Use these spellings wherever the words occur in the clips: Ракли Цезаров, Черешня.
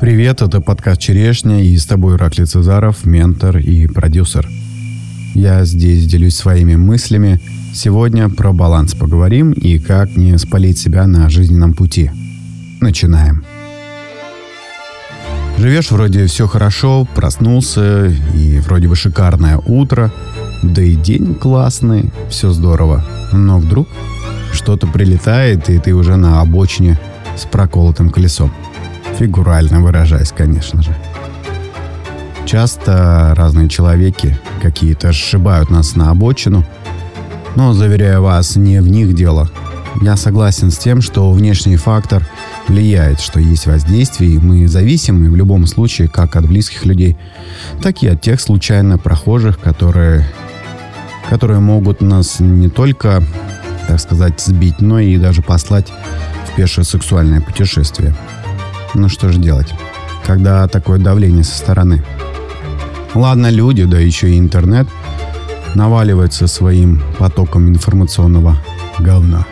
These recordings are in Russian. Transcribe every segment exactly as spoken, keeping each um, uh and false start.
Привет, это подкаст «Черешня», и с тобой Ракли Цезаров, ментор и продюсер. Я здесь делюсь своими мыслями. Сегодня про баланс поговорим и как не спалить себя на жизненном пути. Начинаем. Живешь, вроде все хорошо, проснулся, и вроде бы шикарное утро, да и день классный, все здорово. Но вдруг что-то прилетает, и ты уже на обочине с проколотым колесом. Фигурально выражаясь, конечно же. Часто разные человеки какие-то сшибают нас на обочину, но, заверяю вас, не в них дело. Я согласен с тем, что внешний фактор влияет, что есть воздействие, и мы зависимы в любом случае как от близких людей, так и от тех случайно прохожих, которые, которые могут нас не только, так сказать, сбить, но и даже послать в пешее сексуальное путешествие. Ну что же делать, когда такое давление со стороны? Ладно, люди, да еще и интернет, наваливаются своим потоком информационного говна.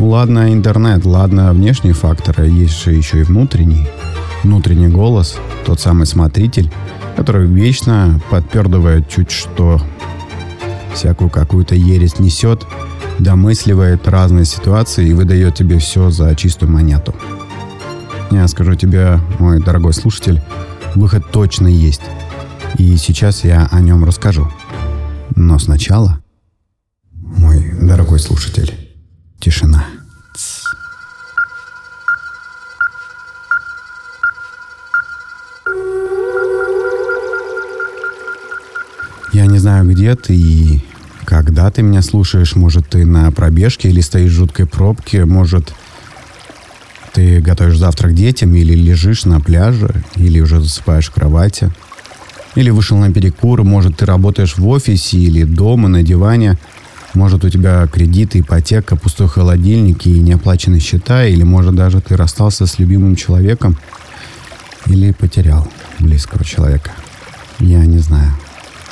Ладно, интернет, ладно, внешние факторы, есть же еще и внутренний. Внутренний голос, тот самый смотритель, который вечно подпердывает чуть что, всякую какую-то ересь несет, домысливает разные ситуации и выдает тебе все за чистую монету. Я скажу тебе, мой дорогой слушатель, выход точно есть. И сейчас я о нем расскажу. Но сначала, мой дорогой слушатель, тишина. Тс. Я не знаю, где ты и когда ты меня слушаешь. Может, ты на пробежке или стоишь в жуткой пробке, может... Ты готовишь завтрак детям, или лежишь на пляже, или уже засыпаешь в кровати, или вышел на перекур, может, ты работаешь в офисе или дома на диване, может, у тебя кредиты, ипотека, пустой холодильник и неоплаченные счета, или, может, даже ты расстался с любимым человеком или потерял близкого человека. Я не знаю,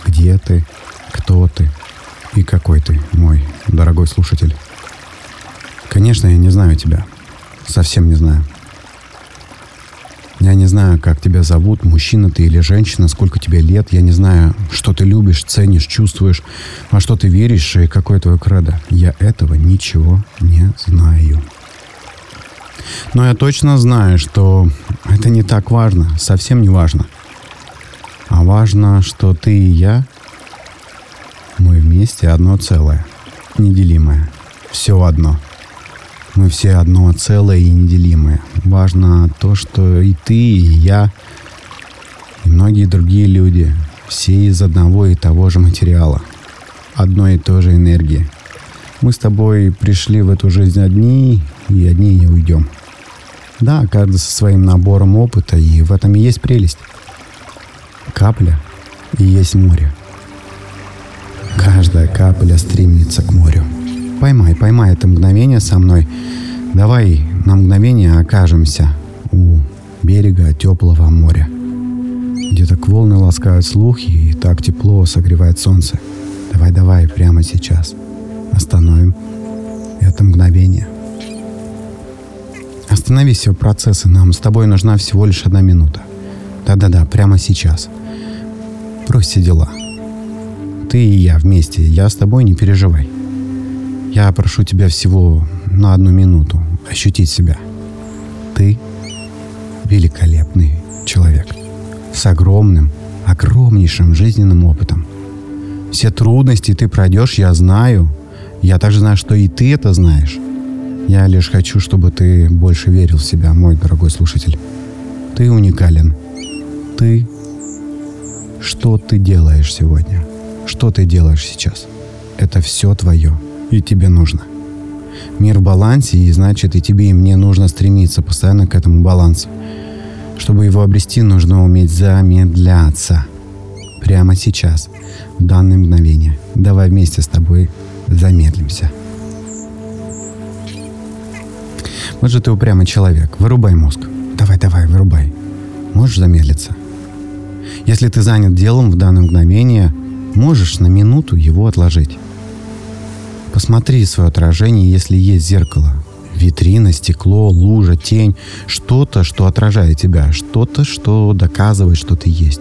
где ты, кто ты и какой ты, мой дорогой слушатель. Конечно, я не знаю тебя. Совсем не знаю. Я не знаю, как тебя зовут, мужчина ты или женщина, сколько тебе лет. Я не знаю, что ты любишь, ценишь, чувствуешь, во что ты веришь и какое твое кредо. Я этого ничего не знаю. Но я точно знаю, что это не так важно, совсем не важно. А важно, что ты и я, мы вместе одно целое, неделимое, все одно. Мы все одно целое и неделимое. Важно то, что и ты, и я, и многие другие люди, все из одного и того же материала, одной и той же энергии. Мы с тобой пришли в эту жизнь одни, и одни не уйдем. Да, каждый со своим набором опыта, и в этом и есть прелесть. Капля и есть море. Каждая капля стремится к морю. Поймай, поймай это мгновение со мной. Давай на мгновение окажемся у берега теплого моря, где так волны ласкают слух и так тепло согревает солнце. Давай, давай, прямо сейчас остановим это мгновение. Останови все процессы, нам с тобой нужна всего лишь одна минута. Да-да-да, прямо сейчас. Брось все дела. Ты и я вместе, я с тобой, не переживай. Я прошу тебя всего на одну минуту ощутить себя. Ты великолепный человек с огромным, огромнейшим жизненным опытом. Все трудности ты пройдешь, я знаю. Я также знаю, что и ты это знаешь. Я лишь хочу, чтобы ты больше верил в себя, мой дорогой слушатель. Ты уникален. Ты... Что ты делаешь сегодня? Что ты делаешь сейчас? Это все твое. И тебе нужно. мир в балансе, и значит и тебе, и мне нужно стремиться постоянно к этому балансу. Чтобы его обрести, нужно уметь замедляться прямо сейчас, в данное мгновение. Давай вместе с тобой замедлимся. Вот же ты упрямый человек, вырубай мозг. Давай, давай, вырубай. Можешь замедлиться? Если ты занят делом в данное мгновение, можешь на минуту его отложить. Посмотри свое отражение, если есть зеркало. Витрина, стекло, лужа, тень. Что-то, что отражает тебя. Что-то, что доказывает, что ты есть.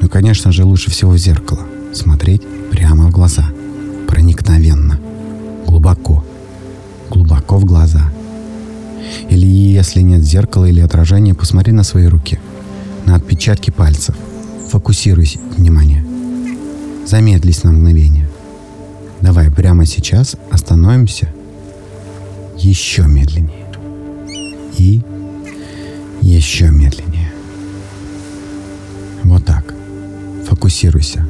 Ну, конечно же, лучше всего в зеркало. Смотреть прямо в глаза. Проникновенно. Глубоко. Глубоко в глаза. Или, если нет зеркала или отражения, посмотри на свои руки. На отпечатки пальцев. Фокусируй внимание. Замедлись на мгновение. Давай прямо сейчас остановимся. Еще медленнее. И еще медленнее. Вот так. Фокусируйся.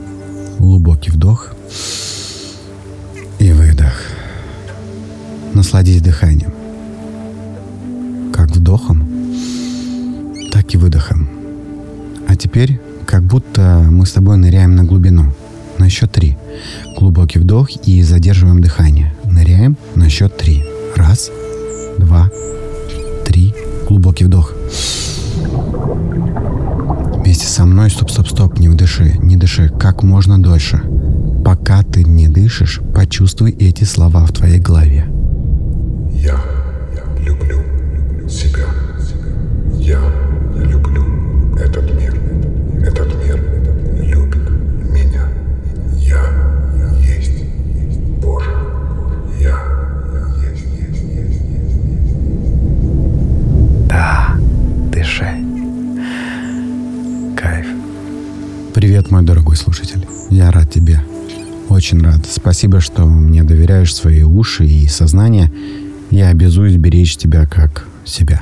Глубокий вдох. И выдох. Насладись дыханием. Как вдохом, так и выдохом. А теперь, как будто мы с тобой ныряем на глубину. На счет три. Глубокий вдох и задерживаем дыхание. Ныряем на счет три. Раз, два, три. Глубокий вдох. Вместе со мной. Стоп, стоп, стоп. Не дыши, не дыши. Как можно дольше. Пока ты не дышишь, почувствуй эти слова в твоей голове. Я люблю себя. Я люблю этот мир. Этот мир любит меня. Я есть Боже. Я есть, есть, есть, есть. Да, дыши. Кайф. Привет, мой дорогой слушатель. Я рад тебе. Очень рад. Спасибо, что мне доверяешь свои уши и сознание. Я обязуюсь беречь тебя как себя.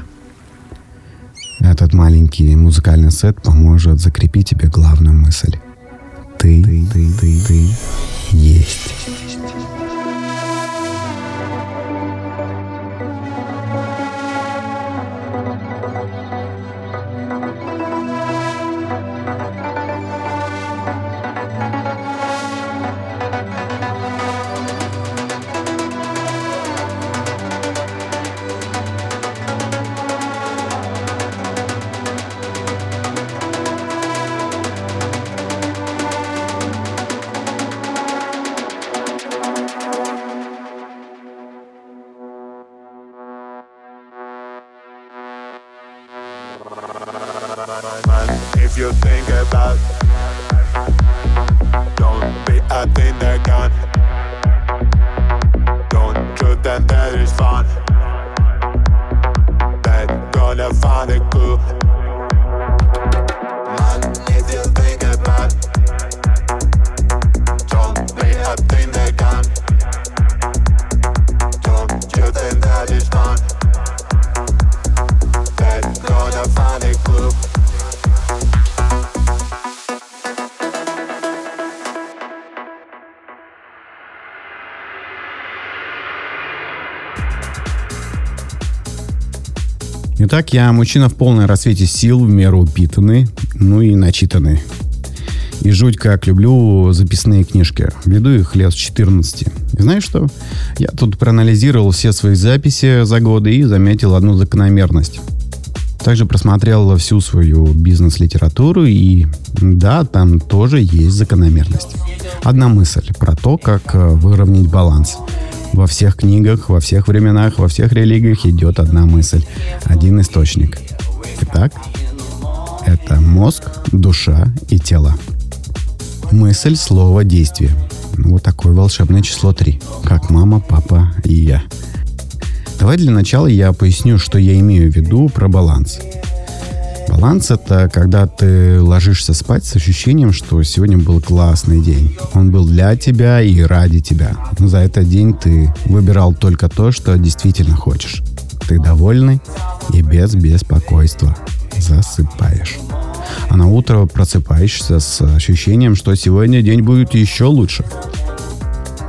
Этот маленький музыкальный сет поможет закрепить тебе главную мысль. Ты, ты, ты, ты, ты есть. If you think about it, don't be a dinner gun. Don't truth and that is fun. They're gonna find a clue. Man, if you think about it, don't be a dinner gun. Don't truth and that is fun. They're gonna find a clue. Итак, я мужчина в полной расцвете сил, в меру упитанный, ну и начитанный. И жуть как люблю записные книжки. Веду их лет с четырнадцати. И знаешь что? Я тут проанализировал все свои записи за годы и заметил одну закономерность. Также просмотрел всю свою бизнес-литературу, и да, там тоже есть закономерность. Одна мысль про то, как выровнять баланс. Во всех книгах, во всех временах, во всех религиях идет одна мысль, один источник. Итак, это мозг, душа и тело. Мысль, слово, действие. Вот такое волшебное число три, как мама, папа и я. Давай для начала я поясню, что я имею в виду про баланс. Баланс – это когда ты ложишься спать с ощущением, что сегодня был классный день. Он был для тебя и ради тебя. За этот день ты выбирал только то, что действительно хочешь. Ты довольный и без беспокойства засыпаешь. А на утро просыпаешься с ощущением, что сегодня день будет еще лучше.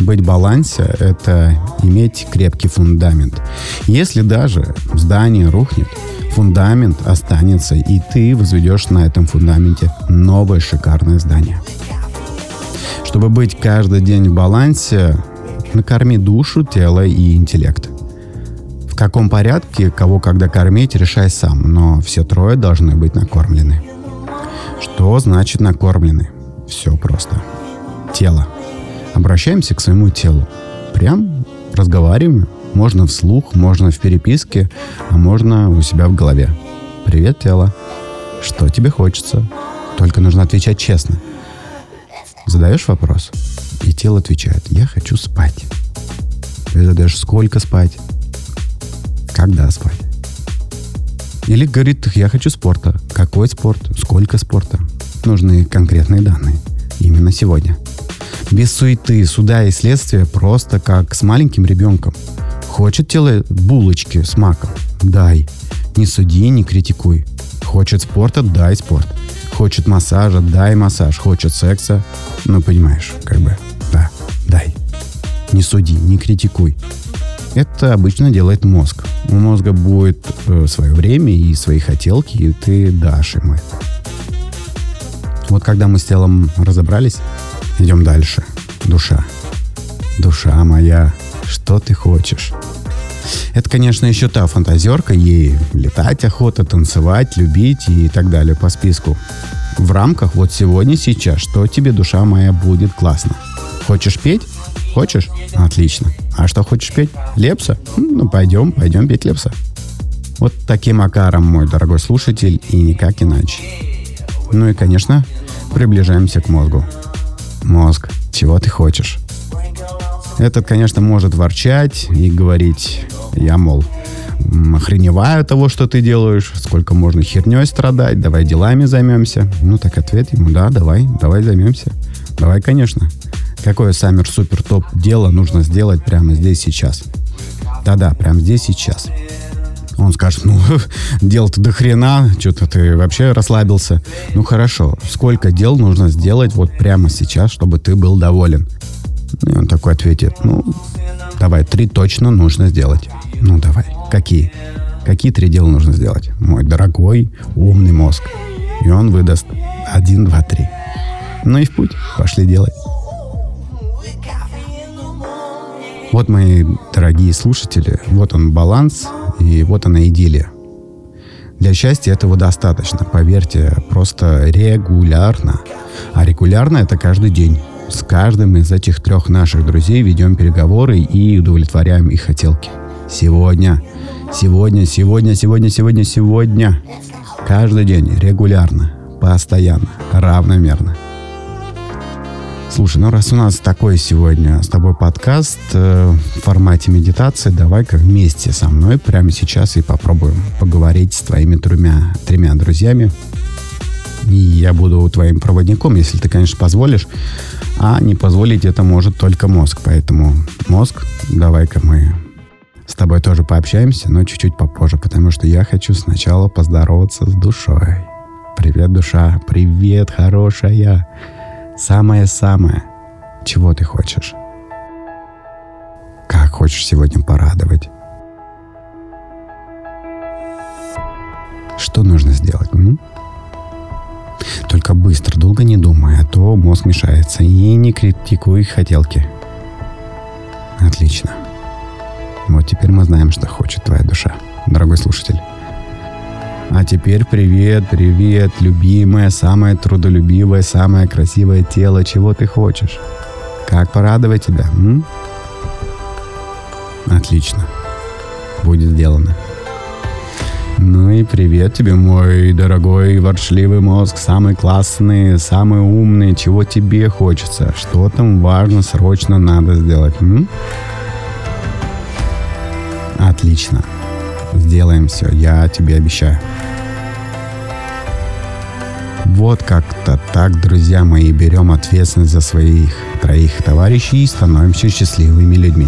Быть в балансе – это иметь крепкий фундамент. Если даже здание рухнет, фундамент останется, и ты возведешь на этом фундаменте новое шикарное здание. Чтобы быть каждый день в балансе, накорми душу, тело и интеллект. В каком порядке, кого когда кормить, решай сам, но все трое должны быть накормлены. Что значит накормлены? Все просто. Тело. Обращаемся к своему телу. Прям разговариваем. Можно вслух, можно в переписке, а можно у себя в голове. Привет, тело. Что тебе хочется? Только нужно отвечать честно. Задаешь вопрос, и тело отвечает: я хочу спать. Ты задаешь: сколько спать? Когда спать? Или говорит: я хочу спорта. Какой спорт? Сколько спорта? Нужны конкретные данные. Именно сегодня. Без суеты, суда и следствия, просто как с маленьким ребенком. Хочет тело булочки с маком? Дай. Не суди, не критикуй. Хочет спорта? Дай спорт. Хочет массажа? Дай массаж. Хочет секса? Ну, понимаешь, как бы, да, дай. Не суди, не критикуй. Это обычно делает мозг. У мозга будет э, свое время и свои хотелки, и ты дашь ему это. Вот когда мы с телом разобрались, идем дальше. Душа. Душа моя, что ты хочешь? Это, конечно, еще та фантазерка, ей летать охота, танцевать, любить и так далее по списку. В рамках вот сегодня, сейчас, что тебе, душа моя, будет классно? Хочешь петь? Хочешь? Отлично. А что хочешь петь? Лепса? Ну, пойдем, пойдем петь лепса. Вот таким макаром, мой дорогой слушатель, и никак иначе. Ну и, конечно, приближаемся к мозгу. Мозг, чего ты хочешь? Этот, конечно, может ворчать и говорить: я, мол, охреневаю от того, что ты делаешь, сколько можно херней страдать, давай делами займемся. Ну так ответ ему: да, давай, давай займемся. Давай, конечно. Какое самер-супер-топ дело нужно сделать прямо здесь сейчас? Да-да, прямо здесь сейчас. Он скажет: ну, дел-то до хрена, что-то ты вообще расслабился. Ну, хорошо, сколько дел нужно сделать вот прямо сейчас, чтобы ты был доволен? И он такой ответит: ну, давай, три точно нужно сделать. Ну, давай. Какие? Какие три дела нужно сделать? Мой дорогой, умный мозг. И он выдаст: один, два, три. Ну и в путь. Пошли делать. Вот, мои дорогие слушатели, вот он баланс, и вот она идиллия. Для счастья этого достаточно, поверьте, просто регулярно. А регулярно — это каждый день. С каждым из этих трех наших друзей ведем переговоры и удовлетворяем их хотелки. Сегодня, сегодня, сегодня, сегодня, сегодня, сегодня. Каждый день, регулярно, постоянно, равномерно. Слушай, ну раз у нас такой сегодня с тобой подкаст э, в формате медитации, давай-ка вместе со мной прямо сейчас и попробуем поговорить с твоими тремя, тремя друзьями. И я буду твоим проводником, если ты, конечно, позволишь. А не позволить это может только мозг. Поэтому, мозг, давай-ка мы с тобой тоже пообщаемся, но чуть-чуть попозже, потому что я хочу сначала поздороваться с душой. Привет, душа. Привет, хорошая. Самое-самое, чего ты хочешь? Как хочешь сегодня порадовать? Что нужно сделать? М? Только быстро, долго не думай, а то мозг мешается. И не критикуй хотелки. Отлично. Вот теперь мы знаем, что хочет твоя душа, дорогой слушатель. А теперь привет, привет, любимое, самое трудолюбивое, самое красивое тело. Чего ты хочешь? Как порадовать тебя? М? Отлично. Будет сделано. Ну и привет тебе, мой дорогой ворчливый мозг, самый классный, самый умный. Чего тебе хочется? Что там важно, срочно надо сделать? М? Отлично. Сделаем все, я тебе обещаю. Вот как-то так, друзья мои, берем ответственность за своих троих товарищей и становимся счастливыми людьми.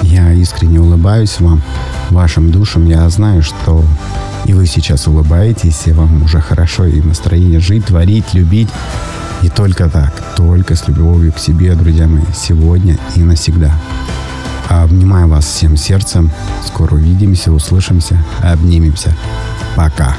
Я искренне улыбаюсь вам, вашим душам. Я знаю, что и вы сейчас улыбаетесь, и вам уже хорошо, и настроение жить, творить, любить. И только так, только с любовью к себе, друзья мои, сегодня и навсегда. Обнимаю вас всем сердцем. Скоро увидимся, услышимся, обнимемся. Пока.